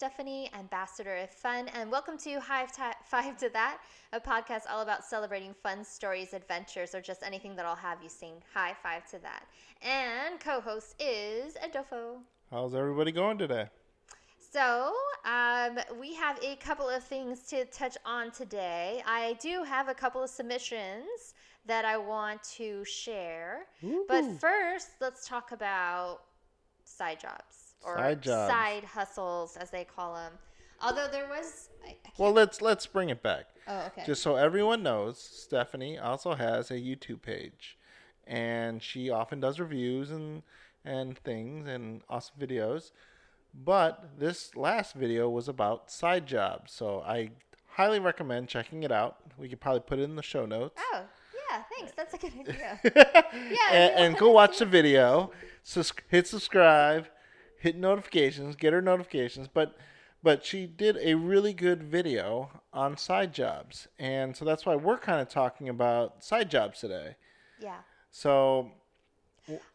Stephanie, ambassador of fun, and welcome to High Five to That, a podcast all about celebrating fun stories, adventures, or just anything that'll have you sing High Five to That. And co-host is Adolfo. How's everybody going today? So, we have a couple of things to touch on today. I do have a couple of submissions that I want to share. Ooh. But first, let's talk about side jobs. Side hustles, as they call them. Although there was... Well, let's bring it back. Oh, okay. Just so everyone knows, Stephanie also has a YouTube page. And she often does reviews and things and awesome videos. But this last video was about side jobs. So I highly recommend checking it out. We could probably put it in the show notes. Oh, yeah. Thanks. That's a good idea. And go watch the video. Hit subscribe. Hit notifications. Get her notifications. But she did a really good video on side jobs. And so that's why we're kind of talking about side jobs today. Yeah. So.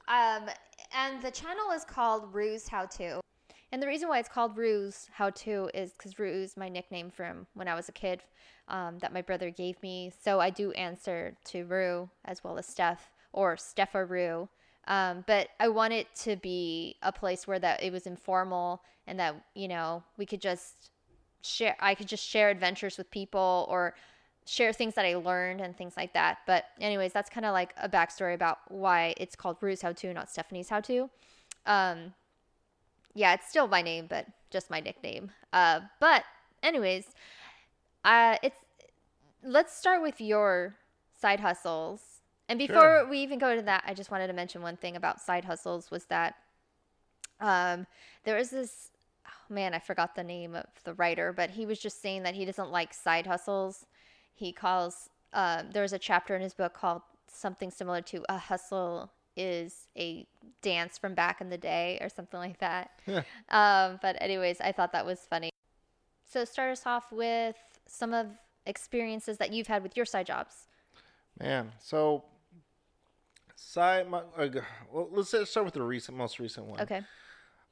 And the channel is called Roo's How-To. And the reason why it's called Roo's How-To is because Roo's my nickname from when I was a kid that my brother gave me. So I do answer to Roo as well as Steph or Steffa Roo. But I want it to be a place where that it was informal and that, you know, we could just share. I could just share adventures with people or share things that I learned and things like that. But anyways, that's kind of like a backstory about why it's called Roo's How-To, not Stephanie's How-To. Yeah, it's still my name, but just my nickname. But anyways, let's start with your side hustles. And before we even go into that, I just wanted to mention one thing about side hustles was that there was this I forgot the name of the writer, but he was just saying that he doesn't like side hustles. He calls there was a chapter in his book called something similar to a hustle is a dance from back in the day or something like that. Yeah. But anyways, I thought that was funny. So start us off with some of experiences that you've had with your side jobs. Man, so let's start with the most recent one. Okay.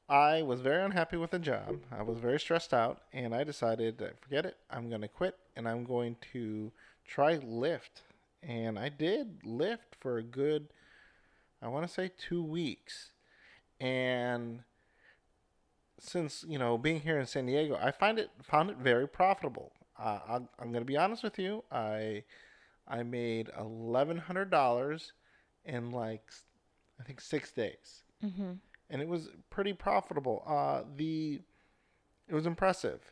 I was very unhappy with the job. I was very stressed out, and I decided that forget it. I'm going to quit, and I'm going to try Lyft. And I did Lyft for a good... I want to say 2 weeks. And since, you know, being here in San Diego, I found it very profitable. I'm going to be honest with you. I made $1,100 in like, I think 6 days. Mm-hmm. And it was pretty profitable. It was impressive.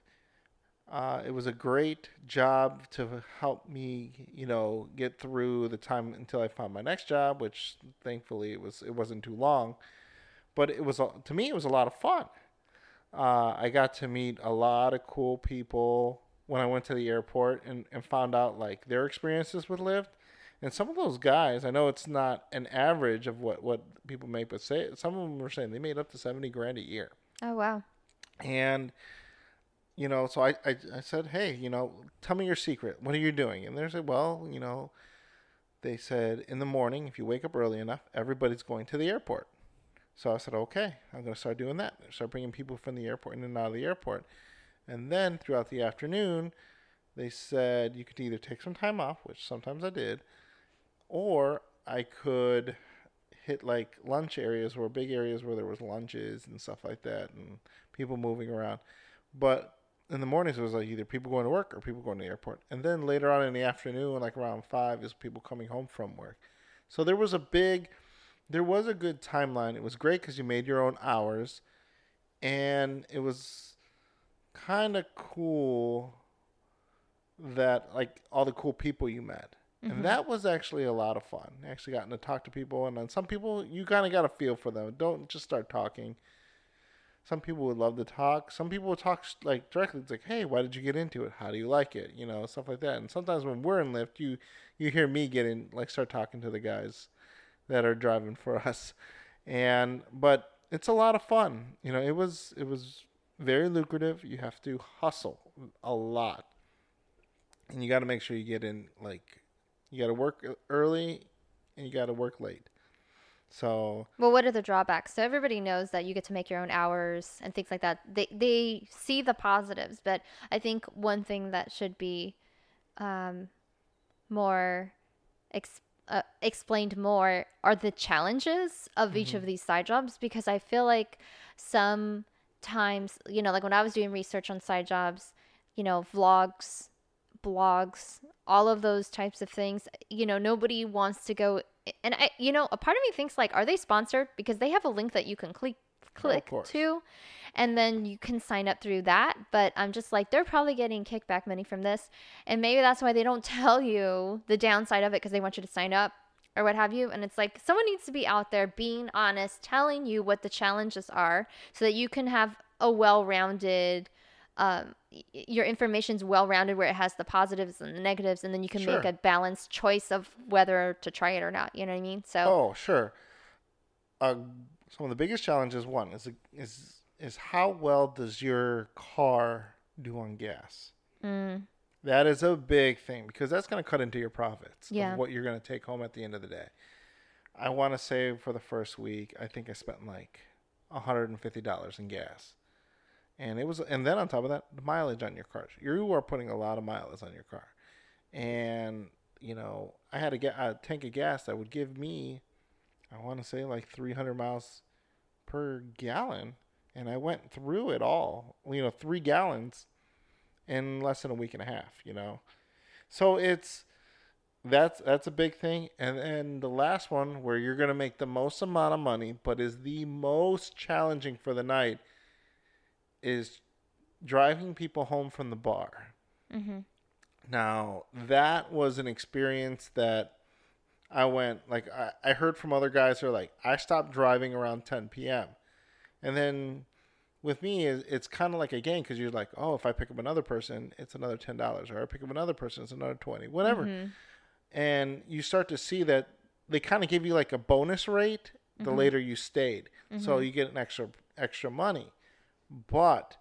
It was a great job to help me, you know, get through the time until I found my next job, which thankfully it wasn't too long, but it was, to me, it was a lot of fun. I got to meet a lot of cool people when I went to the airport and found out like their experiences with Lyft. And some of those guys, I know it's not an average of what people make, but say some of them were saying they made up to $70,000 a year. Oh, wow. And you know, so I said, hey, you know, tell me your secret. What are you doing? And they said, well, you know, they said in the morning, if you wake up early enough, everybody's going to the airport. So I said, okay, I'm going to start doing that. Start bringing people from the airport in and out of the airport. And then throughout the afternoon, they said you could either take some time off, which sometimes I did, or I could hit like lunch areas or big areas where there was lunches and stuff like that and people moving around. But in the mornings, it was like either people going to work or people going to the airport. And then later on in the afternoon, like around 5, is people coming home from work. So there was a good timeline. It was great because you made your own hours. And it was kind of cool that, like, all the cool people you met. Mm-hmm. And that was actually a lot of fun. Actually gotten to talk to people. And then some people, you kind of got a feel for them. Don't just start talking. Some people would love to talk. Some people would talk like directly. It's like, hey, why did you get into it? How do you like it? You know, stuff like that. And sometimes when we're in Lyft, you hear me get in, like start talking to the guys that are driving for us. But it's a lot of fun. You know, it was very lucrative. You have to hustle a lot. And you got to make sure you get in, like, you got to work early and you got to work late. So, well, what are the drawbacks? So everybody knows that you get to make your own hours and things like that. They see the positives, but I think one thing that should be more explained more are the challenges of each of these side jobs, because I feel like sometimes, you know, like when I was doing research on side jobs, you know, vlogs, blogs, all of those types of things, you know, nobody wants to go. And I, you know, a part of me thinks like, are they sponsored? Because they have a link that you can click to, and then you can sign up through that. But I'm just like, they're probably getting kickback money from this. And maybe that's why they don't tell you the downside of it, because they want you to sign up or what have you. And it's like, someone needs to be out there being honest, telling you what the challenges are so that you can have a well-rounded, your information's well-rounded, where it has the positives and the negatives, and then you can make a balanced choice of whether to try it or not. You know what I mean? So, some of the biggest challenges, one is how well does your car do on gas? That is a big thing, because that's going to cut into your profits of what you're going to take home at the end of the day. I want to say for the first week, I think I spent like $150 in gas. And it was, and then on top of that, the mileage on your car. You are putting a lot of miles on your car. And, you know, I had a tank of gas that would give me, I want to say like 300 miles per gallon. And I went through it all, you know, 3 gallons in less than a week and a half, you know. So that's a big thing. And then the last one, where you're going to make the most amount of money, but is the most challenging for the night, is driving people home from the bar. Now, that was an experience that I went, like, I heard from other guys who are like, I stopped driving around 10 p.m. And then with me, it's kind of like a game, because you're like, oh, if I pick up another person, it's another $10. Or I pick up another person, it's another $20. Whatever. And you start to see that they kind of give you like a bonus rate the later you stayed. So you get an extra money. But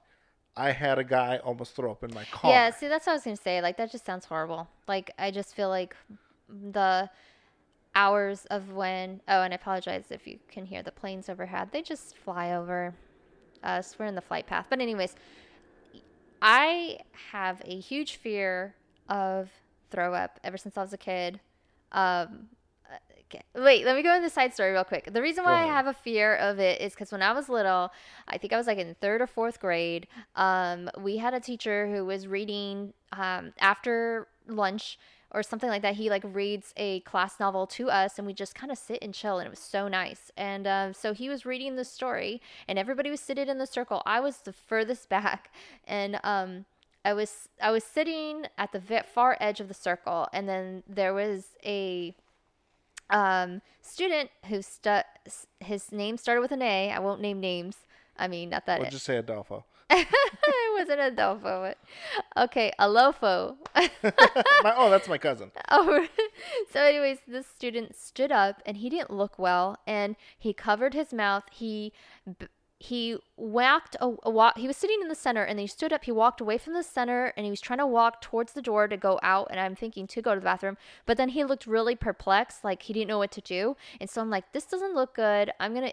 I had a guy almost throw up in my car. Yeah, see, that's what I was going to say. Like, that just sounds horrible. Like, I just feel like the hours of when... Oh, and I apologize if you can hear the planes overhead. They just fly over us. We're in the flight path. But anyways, I have a huge fear of throw up ever since I was a kid. Okay. Wait, let me go into the side story real quick. The reason why I have a fear of it is because when I was little, I think I was like in 3rd or 4th grade, we had a teacher who was reading after lunch or something like that. He like reads a class novel to us, and we just kind of sit and chill, and it was so nice. And so he was reading the story, and everybody was seated in the circle. I was the furthest back, and I was sitting at the far edge of the circle, and then there was a student who his name started with an A. I won't name names. I mean, not that. We'll just say Adolfo. It wasn't Adolfo. Okay, Alofo. That's my cousin. Oh, so anyways, this student stood up, and he didn't look well, and he covered his mouth. He walked a walk. He was sitting in the center, and then he stood up. He walked away from the center, and he was trying to walk towards the door to go out. And I'm thinking to go to the bathroom, but then he looked really perplexed, like he didn't know what to do. And so I'm like, this doesn't look good. I'm gonna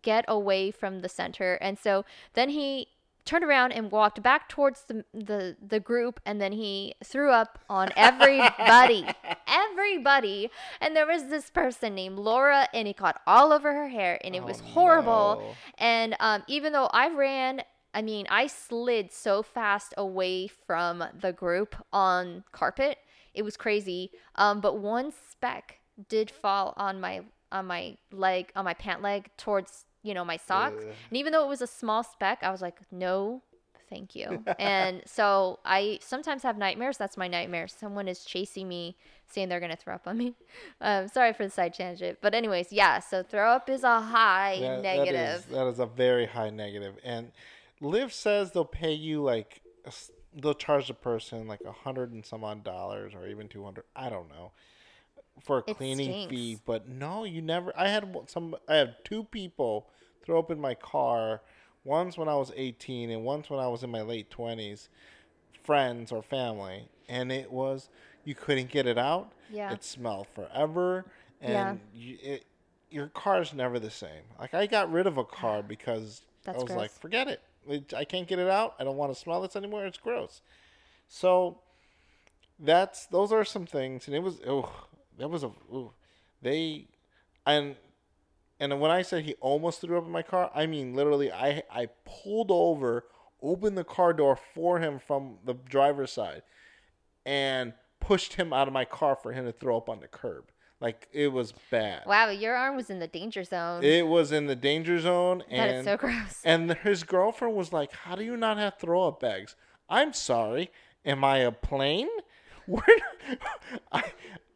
get away from the center. And so then he turned around and walked back towards the group, and then he threw up on everybody. Everybody. And there was this person named Laura, and it got all over her hair, and it was horrible. No. And even though I slid so fast away from the group on carpet. It was crazy. But one speck did fall on my pant leg towards, you know, my socks. And even though it was a small speck, I was like, no, thank you. And so I sometimes have nightmares. That's my nightmare. Someone is chasing me, saying they're going to throw up on me. Sorry for the side tangent. But anyways, yeah, so throw up is a high negative. That is a very high negative. And Lyft says they'll pay you they'll charge the person like $100 and some odd or even $200. I don't know. For a cleaning fee, but no, you never. I had 2 people throw up in my car. Once when I was 18, and once when I was in my late 20s. Friends or family, and it was you couldn't get it out. Yeah, it smelled forever, and your car's never the same. Like, I got rid of a car because I was gross. Like, forget it. I can't get it out. I don't want to smell this anymore. It's gross. So those are some things. And it was, and when I said he almost threw up in my car, I mean, literally, I pulled over, opened the car door for him from the driver's side, and pushed him out of my car for him to throw up on the curb. Like, it was bad. Wow, your arm was in the danger zone. It was in the danger zone. That is so gross. And his girlfriend was like, how do you not have throw-up bags? I'm sorry. Am I a plane?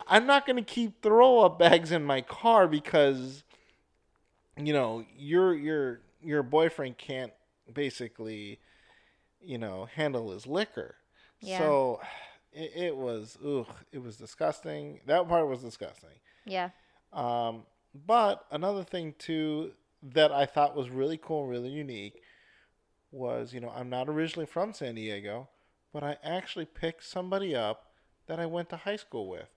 I'm not going to keep throw-up bags in my car because, you know, your boyfriend can't basically, you know, handle his liquor. Yeah. So... It was disgusting. That part was disgusting. Yeah. But another thing, too, that I thought was really cool and really unique was, you know, I'm not originally from San Diego, but I actually picked somebody up that I went to high school with.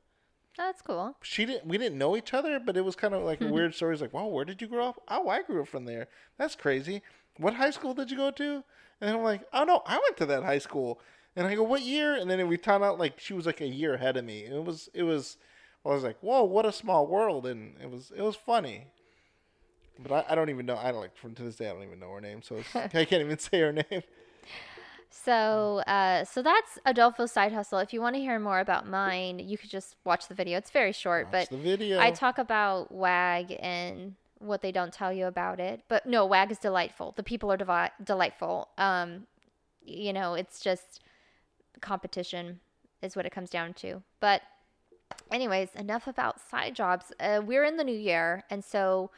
That's cool. We didn't know each other, but it was kind of like weird stories like, wow, where did you grow up? Oh, I grew up from there. That's crazy. What high school did you go to? And I'm like, oh, no, I went to that high school. And I go, what year? And then we found out like she was like a year ahead of me. And I was like, whoa, what a small world. And it was funny. But I don't even know. To this day, I don't even know her name. So I can't even say her name. So that's Adolfo's side hustle. If you want to hear more about mine, you could just watch the video. It's very short, I talk about WAG and what they don't tell you about it. But no, WAG is delightful. The people are delightful. You know, it's just... competition is what it comes down to. But anyways, enough about side jobs. We're in the new year, and so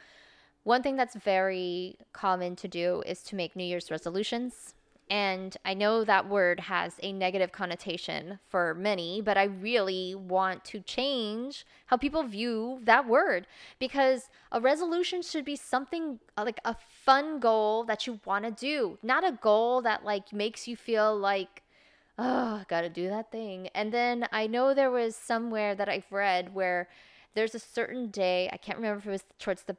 one thing that's very common to do is to make New Year's resolutions. And I know that word has a negative connotation for many, but I really want to change how people view that word, because a resolution should be something like a fun goal that you want to do, not a goal that like makes you feel like, oh, I gotta do that thing. And then I know there was somewhere that I've read where there's a certain day, I can't remember if it was towards the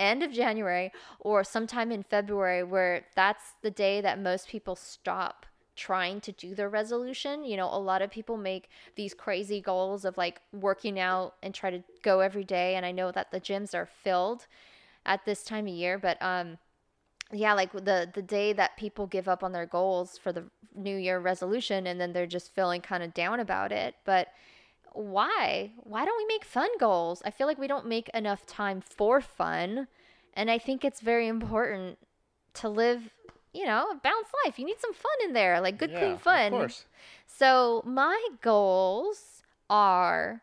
end of January or sometime in February, where that's the day that most people stop trying to do their resolution. You know, a lot of people make these crazy goals of like working out and try to go every day. And I know that the gyms are filled at this time of year, but, yeah, like the day that people give up on their goals for the New Year resolution, and then they're just feeling kind of down about it. But why? Why don't we make fun goals? I feel like we don't make enough time for fun. And I think it's very important to live, you know, a balanced life. You need some fun in there, like good, clean fun. Of course. So my goals are,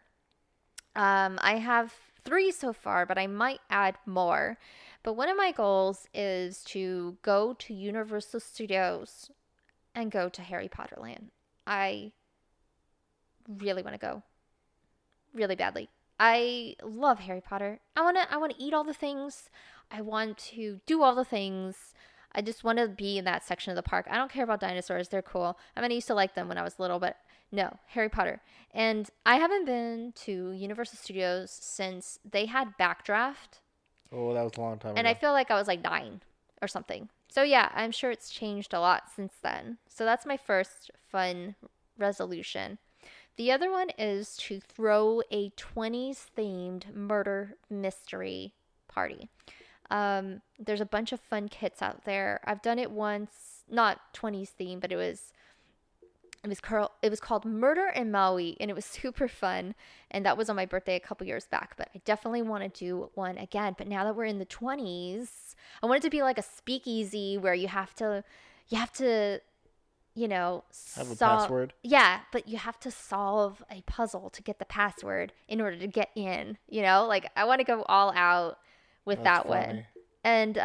I have 3 so far, but I might add more. But one of my goals is to go to Universal Studios and go to Harry Potter Land. I really want to go. Really badly. I love Harry Potter. I want to eat all the things. I want to do all the things. I just want to be in that section of the park. I don't care about dinosaurs. They're cool. I mean, I used to like them when I was little, but no, Harry Potter. And I haven't been to Universal Studios since they had Backdraft. Oh, that was a long time ago. And I feel like I was like 9 or something. So, yeah, I'm sure it's changed a lot since then. So that's my first fun resolution. The other one is to throw a 20s-themed murder mystery party. There's a bunch of fun kits out there. I've done it once, not 20s-themed, but it was called Murder in Maui, and it was super fun, and that was on my birthday a couple years back. But I definitely want to do one again. But now that we're in the 20s, I want it to be like a speakeasy where you have to, you know, have a password. Yeah, but you have to solve a puzzle to get the password in order to get in. You know, like I want to go all out with that one. And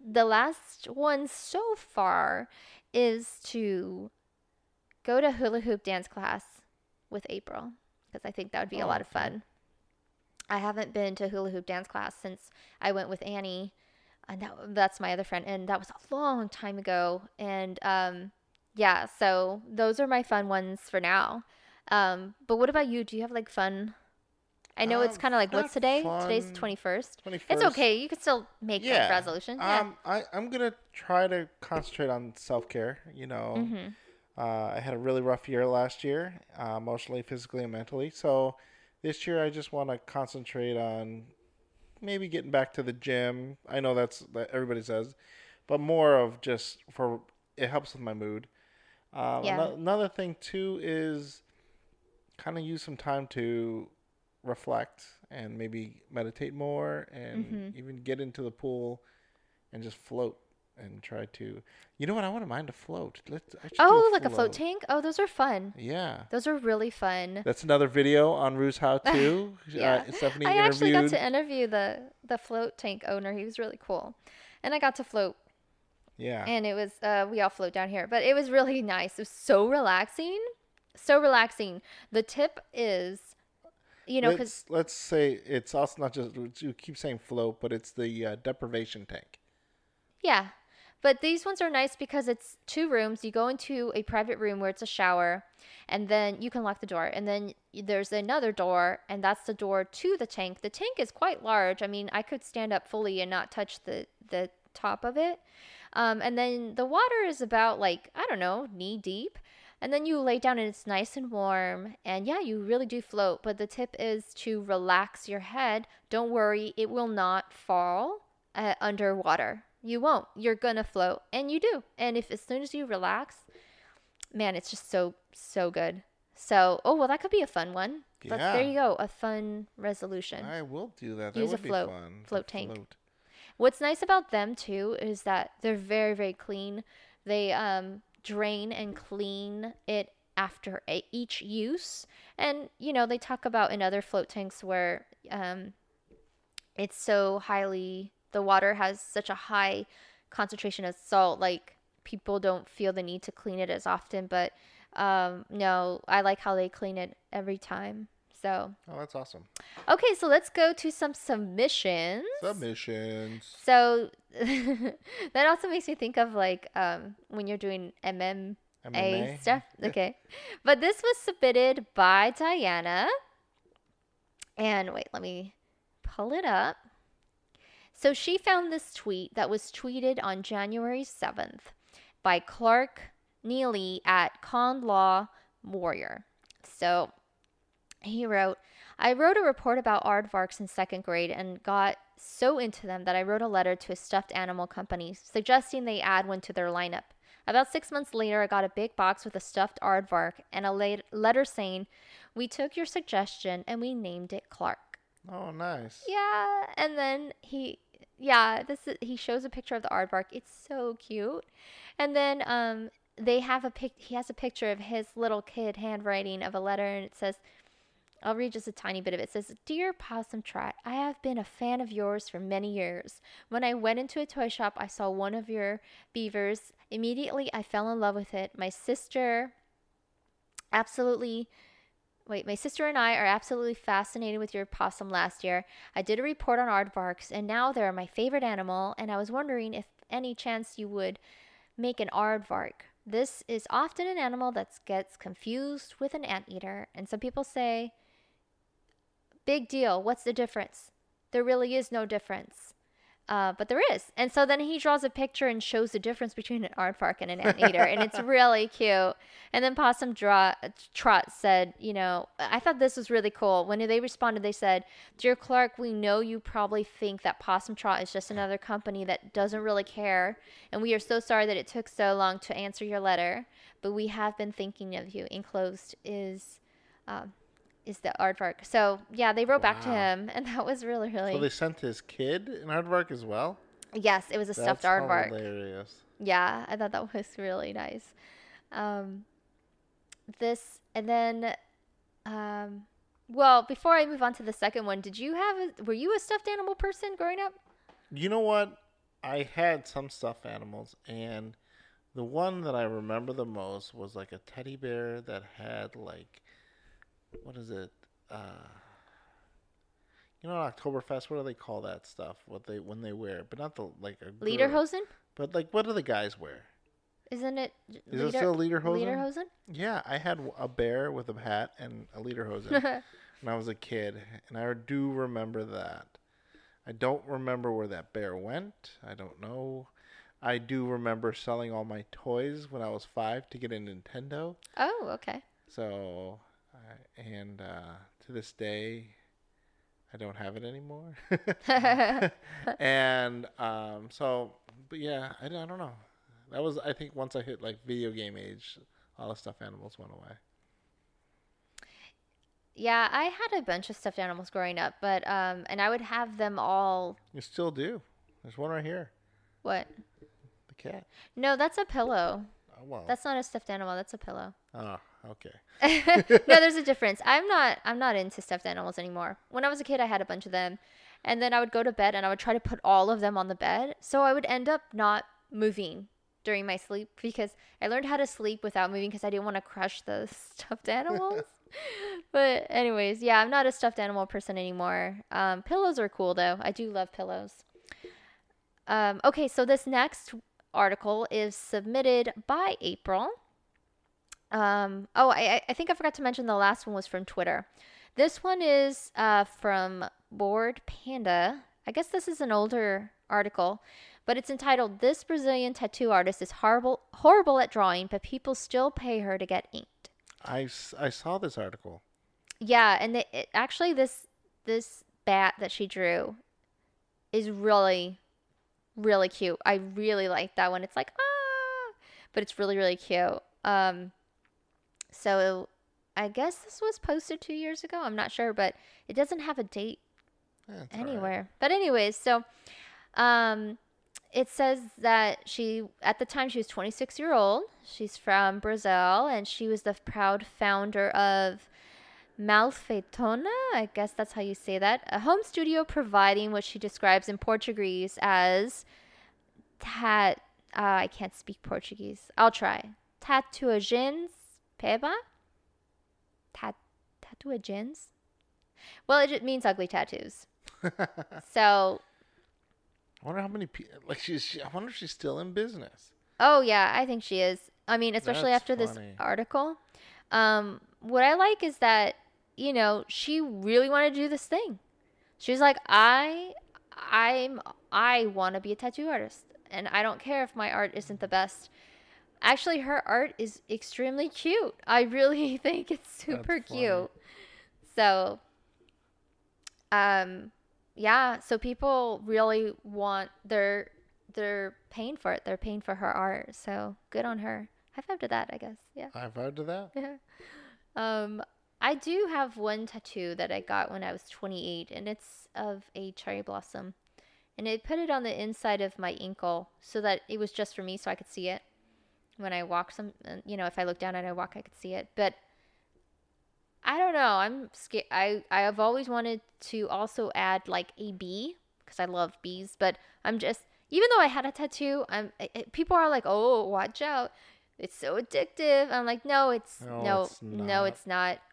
the last one so far is to go to hula hoop dance class with April, because I think that would be a lot of fun. I haven't been to hula hoop dance class since I went with Annie, and that's my other friend, and that was a long time ago. And yeah, so those are my fun ones for now. But what about you? Do you have like fun I know it's kind of like, what's today? Fun. Today's the 21st. 21st. It's okay. You can still make that resolution. I'm going to try to concentrate on self-care. You know, I had a really rough year last year, emotionally, physically, and mentally. So this year I just want to concentrate on maybe getting back to the gym. I know that's that everybody says, but more of just for it helps with my mood. Another thing, too, is kind of use some time to reflect and maybe meditate more and even get into the pool and just float and try to... You know what? I wouldn't mind to float. A float tank? Oh, those are fun. Yeah. Those are really fun. That's another video on Roo's How-To. Stephanie I actually got to interview the float tank owner. He was really cool. And I got to float. Yeah. And it was, we all float down here, but it was really nice. It was so relaxing. So relaxing. The tip is, you know, because. Let's say it's also not just, you keep saying float, but it's the deprivation tank. Yeah. But these ones are nice because it's two rooms. You go into a private room where it's a shower, and then you can lock the door. And then there's another door, and that's the door to the tank. The tank is quite large. I mean, I could stand up fully and not touch the top of it. And then the water is about like, I don't know, knee deep. And then you lay down and it's nice and warm. And yeah, you really do float. But the tip is to relax your head. Don't worry. It will not fall underwater. You won't. You're going to float. And you do. And if as soon as you relax, man, it's just so, so good. So, oh, well, that could be a fun one. Yeah. There you go. A fun resolution. I will do that. Use that would be fun. Float tank. What's nice about them, too, is that they're very, very clean. They drain and clean it after each use. And, you know, they talk about in other float tanks where it's so highly, the water has such a high concentration of salt, like people don't feel the need to clean it as often. But, no, I like how they clean it every time. So. Oh, that's awesome. Okay, so let's go to some submissions. So that also makes me think of like when you're doing MMA stuff. Okay. But this was submitted by Diana. And wait, let me pull it up. So she found this tweet that was tweeted on January 7th by Clark Neely at Con Law Warrior. So... he wrote, I wrote a report about aardvarks in second grade and got so into them that I wrote a letter to a stuffed animal company suggesting they add one to their lineup. About 6 months later, I got a big box with a stuffed aardvark and a letter saying, we took your suggestion and we named it Clark. Oh, nice. Yeah. And then he shows a picture of the aardvark. It's so cute. And then, they have he has a picture of his little kid handwriting of a letter, and it says, I'll read just a tiny bit of it. It says, Dear Possum Trot, I have been a fan of yours for many years. When I went into a toy shop, I saw one of your beavers. Immediately, I fell in love with it. My sister and I are absolutely fascinated with your possum last year. I did a report on aardvarks, and now they're my favorite animal, and I was wondering if any chance you would make an aardvark. This is often an animal that gets confused with an anteater, and some people say... big deal. What's the difference? There really is no difference. But there is. And so then he draws a picture and shows the difference between an aardvark and an anteater. And it's really cute. And then Possum Trot said, you know, I thought this was really cool. When they responded, they said, Dear Clark, we know you probably think that Possum Trot is just another company that doesn't really care. And we are so sorry that it took so long to answer your letter. But we have been thinking of you. Enclosed is the aardvark. So, yeah, they wrote back to him, and that was really, really... So they sent his kid an aardvark as well? Yes, it was a stuffed aardvark. That's hilarious. Yeah, I thought that was really nice. Before I move on to the second one, were you a stuffed animal person growing up? You know what? I had some stuffed animals, and the one that I remember the most was like a teddy bear that had like... what is it? You know, Oktoberfest. What do they call that stuff? When they wear, but not the like a lederhosen. But like, what do the guys wear? Isn't it? Is it still lederhosen? Yeah, I had a bear with a hat and a lederhosen. when I was a kid, and I do remember that. I don't remember where that bear went. I don't know. I do remember selling all my toys when I was 5 to get a Nintendo. Oh, okay. So, and to this day, I don't have it anymore. And so, but yeah, I don't know. That was, I think, once I hit like video game age, all the stuffed animals went away. Yeah, I had a bunch of stuffed animals growing up, but and I would have them all. You still do. There's one right here. What? The cat. No, that's a pillow. Oh, well. That's not a stuffed animal. That's a pillow. Oh, okay. No, there's a difference. I'm not into stuffed animals anymore. When I was a kid, I had a bunch of them, and then I would go to bed and I would try to put all of them on the bed, so I would end up not moving during my sleep because I learned how to sleep without moving because I didn't want to crush the stuffed animals. But anyways, yeah, I'm not a stuffed animal person anymore. Pillows are cool, though. I do love pillows. Okay, so this next article is submitted by April. I think I forgot to mention the last one was from Twitter. This one is from Bored Panda. I guess this is an older article, but it's entitled, "This Brazilian Tattoo Artist is horrible at drawing, but people still pay her to get inked." I saw this article. Yeah, and actually this bat that she drew is really, really cute. I really like that one. It's like, ah! But it's really, really cute. So I guess this was posted 2 years ago. I'm not sure, but it doesn't have a date That's anywhere. Right. But anyways, so it says that at the time she was 26-year-old. She's from Brazil, and she was the proud founder of Malfeitona, I guess that's how you say that, a home studio providing what she describes in Portuguese as I can't speak Portuguese. I'll try. Tatuagens Peba? Tatuagens? Well, it means ugly tattoos. So... I wonder how many people, like I wonder if she's still in business. Oh, yeah, I think she is. I mean, especially That's after funny. This article. What I like is that, you know, she really wanted to do this thing. She was like, I want to be a tattoo artist, and I don't care if my art isn't the best. Actually, her art is extremely cute. I really think it's super cute. So, yeah, so people really want they're paying for it. They're paying for her art, so good on her. High five to that, I guess. Yeah. High five to that. Yeah. I do have one tattoo that I got when I was 28, and it's of a cherry blossom, and I put it on the inside of my ankle so that it was just for me, so I could see it when I walk. You know, if I look down and I walk, I could see it, but. I don't know. I'm scared. I have always wanted to also add like a bee because I love bees, but I'm just, even though I had a tattoo, people are like, "Oh, watch out. It's so addictive." I'm like, no, it's not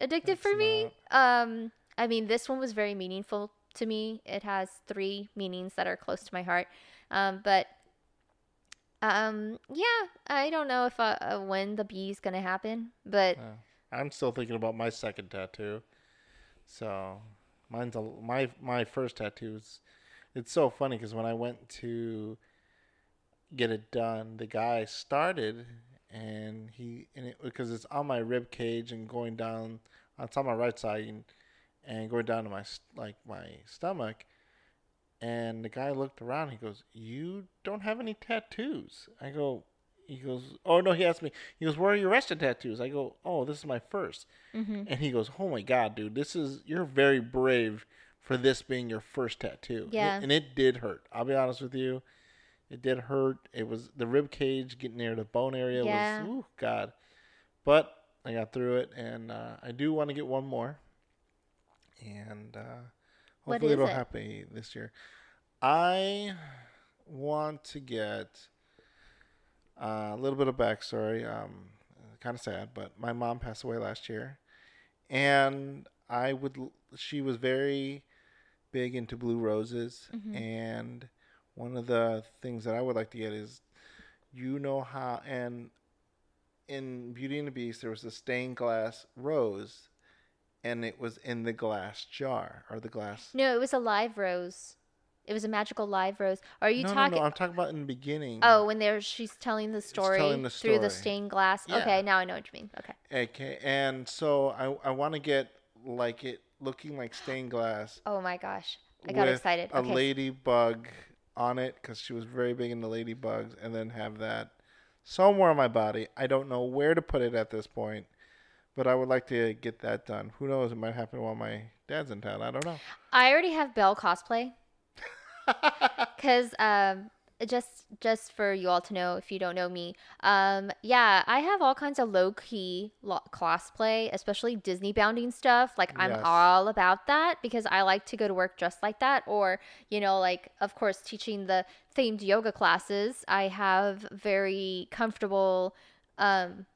addictive it's for me. Not. I mean, this one was very meaningful to me. It has 3 meanings that are close to my heart. Yeah, I don't know if when the bee is going to happen, but I'm still thinking about my second tattoo. So, my first tattoos. It's so funny because when I went to get it done, the guy started because it's on my rib cage and going down. It's on my right side and going down to my stomach. And the guy looked around. He goes, "You don't have any tattoos." I go. He goes, "Oh, no," he asked me. He goes, "Where are your rest of tattoos?" I go, "Oh, this is my first." Mm-hmm. And he goes, "Oh, my God, dude, you're very brave for this being your first tattoo." Yeah. And it did hurt. I'll be honest with you. It did hurt. It was the rib cage getting near the bone area. Yeah. Was, ooh, God. But I got through it, and I do want to get one more. And hopefully it'll happen this year. I want to get... a little bit of backstory, kind of sad, but my mom passed away last year, and she was very big into blue roses, mm-hmm. and one of the things that I would like to get is, you know how, and in Beauty and the Beast, there was a stained glass rose, and it was in the glass jar or the glass. No, it was a live rose. It was a magical live rose. Are you talking? No, I'm talking about in the beginning. Oh, when she's telling the story through the stained glass. Yeah. Okay, now I know what you mean. Okay. And so I want to get like it looking like stained glass. Oh my gosh, I got excited. A ladybug on it because she was very big into ladybugs, and then have that somewhere on my body. I don't know where to put it at this point, but I would like to get that done. Who knows? It might happen while my dad's in town. I don't know. I already have Belle cosplay. Because just for you all to know, if you don't know me, I have all kinds of low-key cosplay, especially Disney-bounding stuff. Like, I'm all about that because I like to go to work dressed like that. Or, you know, like, of course, teaching the themed yoga classes, I have very comfortable, cosplay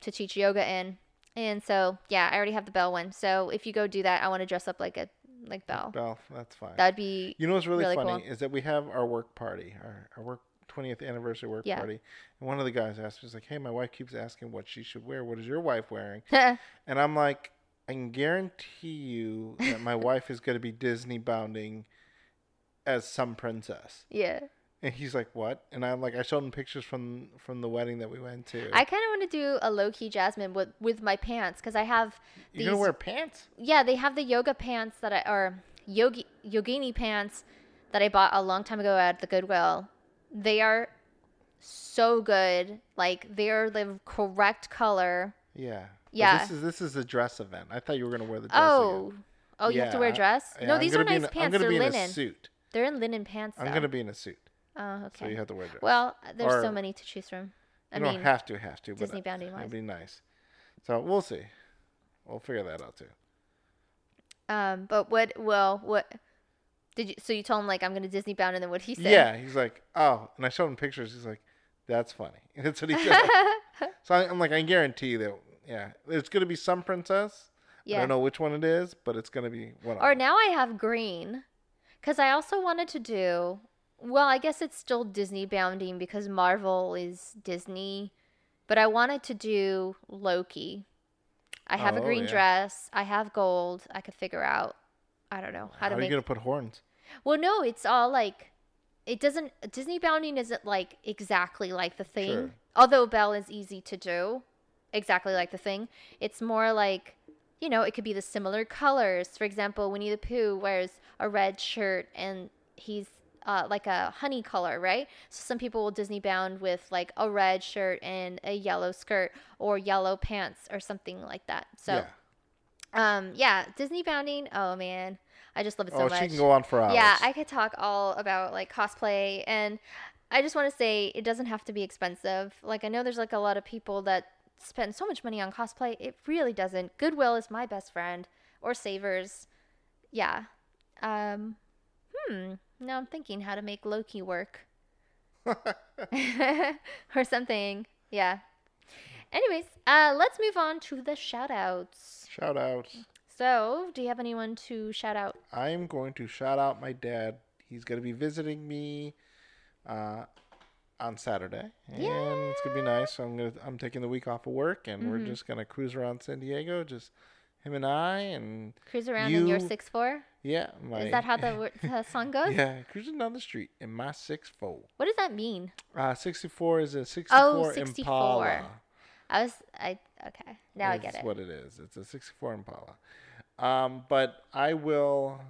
to teach yoga in. And so, I already have the Belle one. So if you go do that, I want to dress up like a... like Belle. Belle, that's fine. That'd be. You know what's really funny cool. is that we have our work party, our work 20th anniversary work party, and one of the guys asked me, he's like, "Hey, my wife keeps asking what she should wear. What is your wife wearing?" And I'm like, I can guarantee you that my wife is going to be Disney bounding as some princess. Yeah. And he's like, "What?" And I'm like, I showed him pictures from the wedding that we went to. I kind of want to do a low-key Jasmine with my pants because I have these. You're going to wear pants? Yeah, they have the yoga pants yogini pants that I bought a long time ago at the Goodwill. They are so good. Like, they're the correct color. Yeah. Yeah. Well, this is the dress event. I thought you were going to wear the dress event. Oh, you have to wear a dress? No, these are nice pants. I'm going to be in a suit. They're in linen pants, though. I'm going to be in a suit. Oh, okay. So you have to wear dress. Well, there's so many to choose from. I mean, don't have to, but Disney bounding wise, it'd be nice. So we'll see. We'll figure that out too. But what did you? So you told him like I'm going to Disney bound, and then what he said? Yeah, he's like, oh, and I showed him pictures. He's like, that's funny. And that's what he said. So I'm like, I guarantee you that there's going to be some princess. Yeah. I don't know which one it is, but it's going to be one. Or now I have green, because I also wanted to do. Well, I guess it's still Disney bounding because Marvel is Disney, but I wanted to do Loki. I have a green dress. I have gold. I could figure out. I don't know how to make. Are you gonna put horns? Well, no, it's all like it doesn't. Disney bounding isn't like exactly like the thing. Sure. Although Belle is easy to do, exactly like the thing. It's more like. You know, it could be the similar colors. For example, Winnie the Pooh wears a red shirt and he's. Like a honey color, right? So some people will Disney bound with like a red shirt and a yellow skirt or yellow pants or something like that. So, Disney bounding. Oh man, I just love it so much. Oh, she can go on for hours. Yeah, I could talk all about like cosplay, and I just want to say it doesn't have to be expensive. Like I know there's like a lot of people that spend so much money on cosplay. It really doesn't. Goodwill is my best friend, or Savers. Yeah. Now I'm thinking how to make Loki work. Or something. Yeah. Anyways, let's move on to the shout-outs. Shout-outs. So, do you have anyone to shout out? I'm going to shout out my dad. He's going to be visiting me on Saturday. And it's going to be nice. So I'm taking the week off of work, and we're just going to cruise around San Diego, just him and I. And cruise around in your 6'4"? Yeah. Is that how the song goes? Yeah. Cruising down the street in my 6'4". What does that mean? 64 is a 64 Impala. Okay. Now I get it. That's what it is. It's a 64 Impala. But we're going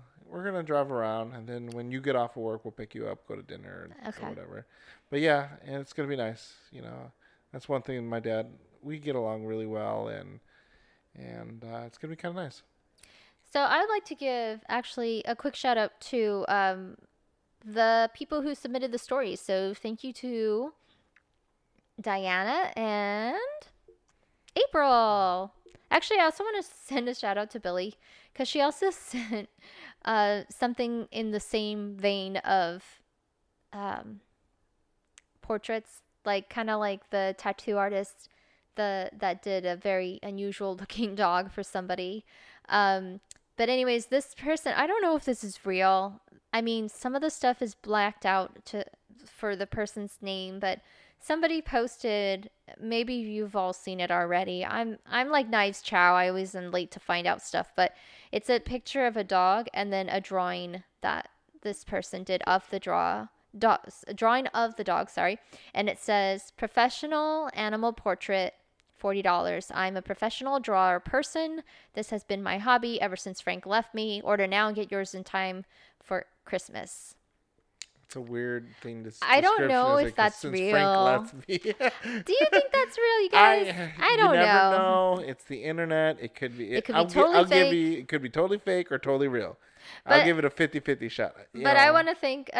to drive around, and then when you get off of work, we'll pick you up, go to dinner or whatever. But yeah, and it's going to be nice. You know, that's one thing my dad, we get along really well, and it's going to be kind of nice. So I would like to give actually a quick shout out to the people who submitted the stories. So thank you to Diana and April. Actually, I also want to send a shout out to Billy because she also sent something in the same vein of portraits, like kind of like the tattoo artist that did a very unusual looking dog for somebody. But anyways, this person, I don't know if this is real. I mean, some of the stuff is blacked out for the person's name, but Somebody posted, maybe you've all seen it already. I'm like Knives Chow. I always am late to find out stuff, but it's a picture of a dog and then a drawing that this person did of the drawing of the dog, sorry. And it says, professional animal portrait, $40. I'm a professional drawer person. This has been my hobby ever since Frank left me. Order now and get yours in time for Christmas. It's a weird thing to say. I don't know if that's real. Frank left me. Do you think that's real, you guys? I don't know. You never know. It's the internet. It could be. It could be totally fake. It could be totally fake or totally real. I'll give it a 50-50 shot. But I want to thank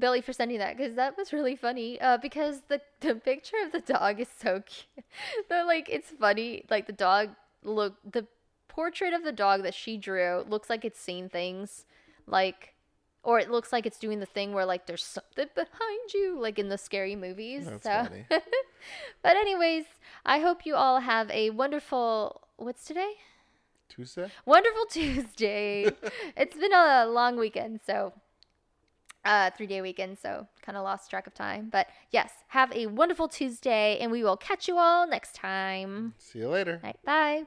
Billy for sending that, because that was really funny. Because the picture of the dog is so cute. They're like, it's funny. Like the portrait of the dog that she drew looks like it's seen things, like. Or it looks like it's doing the thing where, like, there's something behind you, like in the scary movies. That's funny. But anyways, I hope you all have a wonderful, what's today? Tuesday? Wonderful Tuesday. It's been a long weekend, so, 3-day weekend, so kind of lost track of time. But, yes, have a wonderful Tuesday, and we will catch you all next time. See you later. All right, bye.